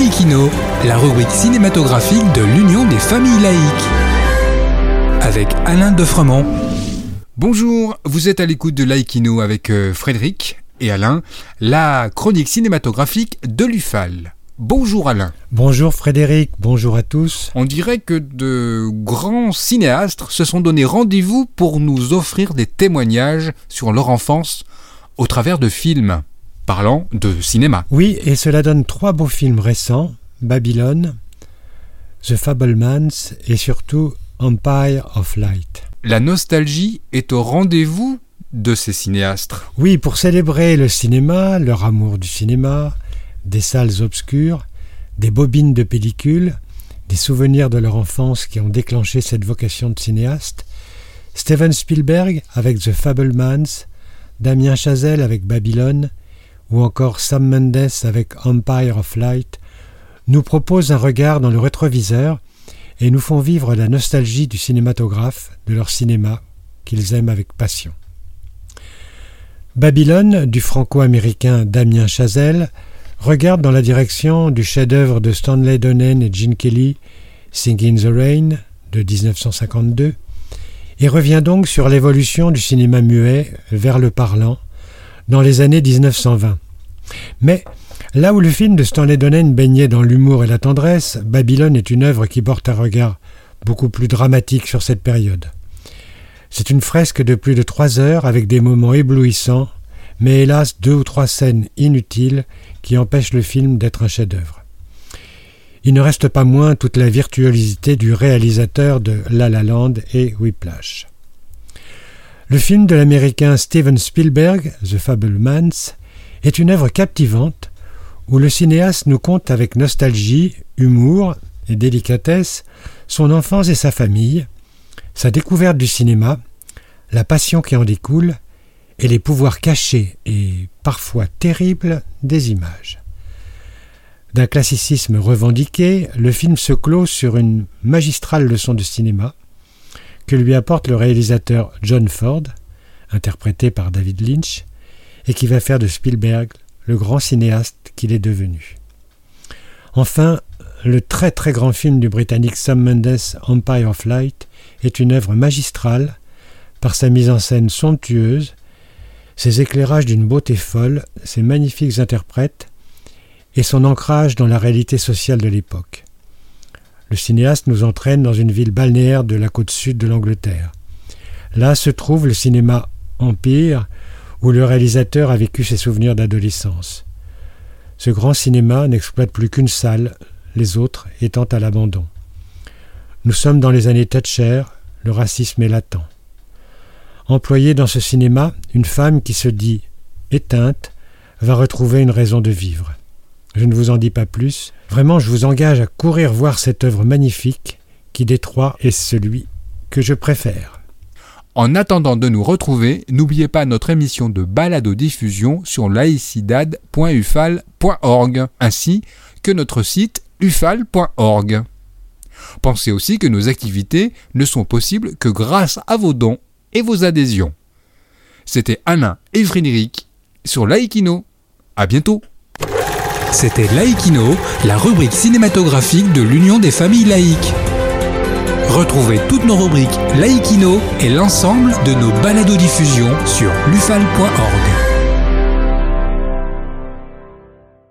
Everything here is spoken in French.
Laïkino, la rubrique cinématographique de l'Union des familles laïques. Avec Alain Defremont. Bonjour, vous êtes à l'écoute de Laïkino avec Frédéric et Alain, la chronique cinématographique de l'UFAL. Bonjour Alain. Bonjour Frédéric, bonjour à tous. On dirait que de grands cinéastes se sont donné rendez-vous pour nous offrir des témoignages sur leur enfance au travers de films parlant de cinéma. Oui, et cela donne trois beaux films récents, Babylon, The Fabelmans et surtout Empire of Light. La nostalgie est au rendez-vous de ces cinéastes. Oui, pour célébrer le cinéma, leur amour du cinéma, des salles obscures, des bobines de pellicules, des souvenirs de leur enfance qui ont déclenché cette vocation de cinéaste, Steven Spielberg avec The Fabelmans, Damien Chazelle avec Babylon, ou encore Sam Mendes avec Empire of Light, nous proposent un regard dans le rétroviseur et nous font vivre la nostalgie du cinématographe, de leur cinéma, qu'ils aiment avec passion. Babylone, du franco-américain Damien Chazelle, regarde dans la direction du chef-d'œuvre de Stanley Donen et Gene Kelly, Singin' in the Rain, de 1952, et revient donc sur l'évolution du cinéma muet vers le parlant dans les années 1920. Mais là où le film de Stanley Donen baignait dans l'humour et la tendresse, Babylone est une œuvre qui porte un regard beaucoup plus dramatique sur cette période. C'est une fresque de plus de 3 heures avec des moments éblouissants, mais hélas 2 ou 3 scènes inutiles qui empêchent le film d'être un chef-d'œuvre. Il ne reste pas moins toute la virtuosité du réalisateur de La La Land et Whiplash. Le film de l'américain Steven Spielberg, The Fabelmans, est une œuvre captivante où le cinéaste nous conte avec nostalgie, humour et délicatesse son enfance et sa famille, sa découverte du cinéma, la passion qui en découle et les pouvoirs cachés et parfois terribles des images. D'un classicisme revendiqué, le film se clôt sur une magistrale leçon de cinéma que lui apporte le réalisateur John Ford, interprété par David Lynch, et qui va faire de Spielberg le grand cinéaste qu'il est devenu. Enfin, le très très grand film du Britannique Sam Mendes, Empire of Light, est une œuvre magistrale par sa mise en scène somptueuse, ses éclairages d'une beauté folle, ses magnifiques interprètes et son ancrage dans la réalité sociale de l'époque. Le cinéaste nous entraîne dans une ville balnéaire de la côte sud de l'Angleterre. Là se trouve le cinéma Empire, où le réalisateur a vécu ses souvenirs d'adolescence. Ce grand cinéma n'exploite plus qu'une salle, les autres étant à l'abandon. Nous sommes dans les années Thatcher, le racisme est latent. Employée dans ce cinéma, une femme qui se dit éteinte va retrouver une raison de vivre. Je ne vous en dis pas plus. Vraiment, je vous engage à courir voir cette œuvre magnifique qui, des trois, est celui que je préfère. En attendant de nous retrouver, n'oubliez pas notre émission de balado-diffusion sur laïcidad.ufal.org ainsi que notre site ufal.org. Pensez aussi que nos activités ne sont possibles que grâce à vos dons et vos adhésions. C'était Alain et Frédéric sur Laïkino. À bientôt. C'était Laïkino, la rubrique cinématographique de l'Union des familles laïques. Retrouvez toutes nos rubriques Laïkino et l'ensemble de nos baladodiffusions sur lufal.org.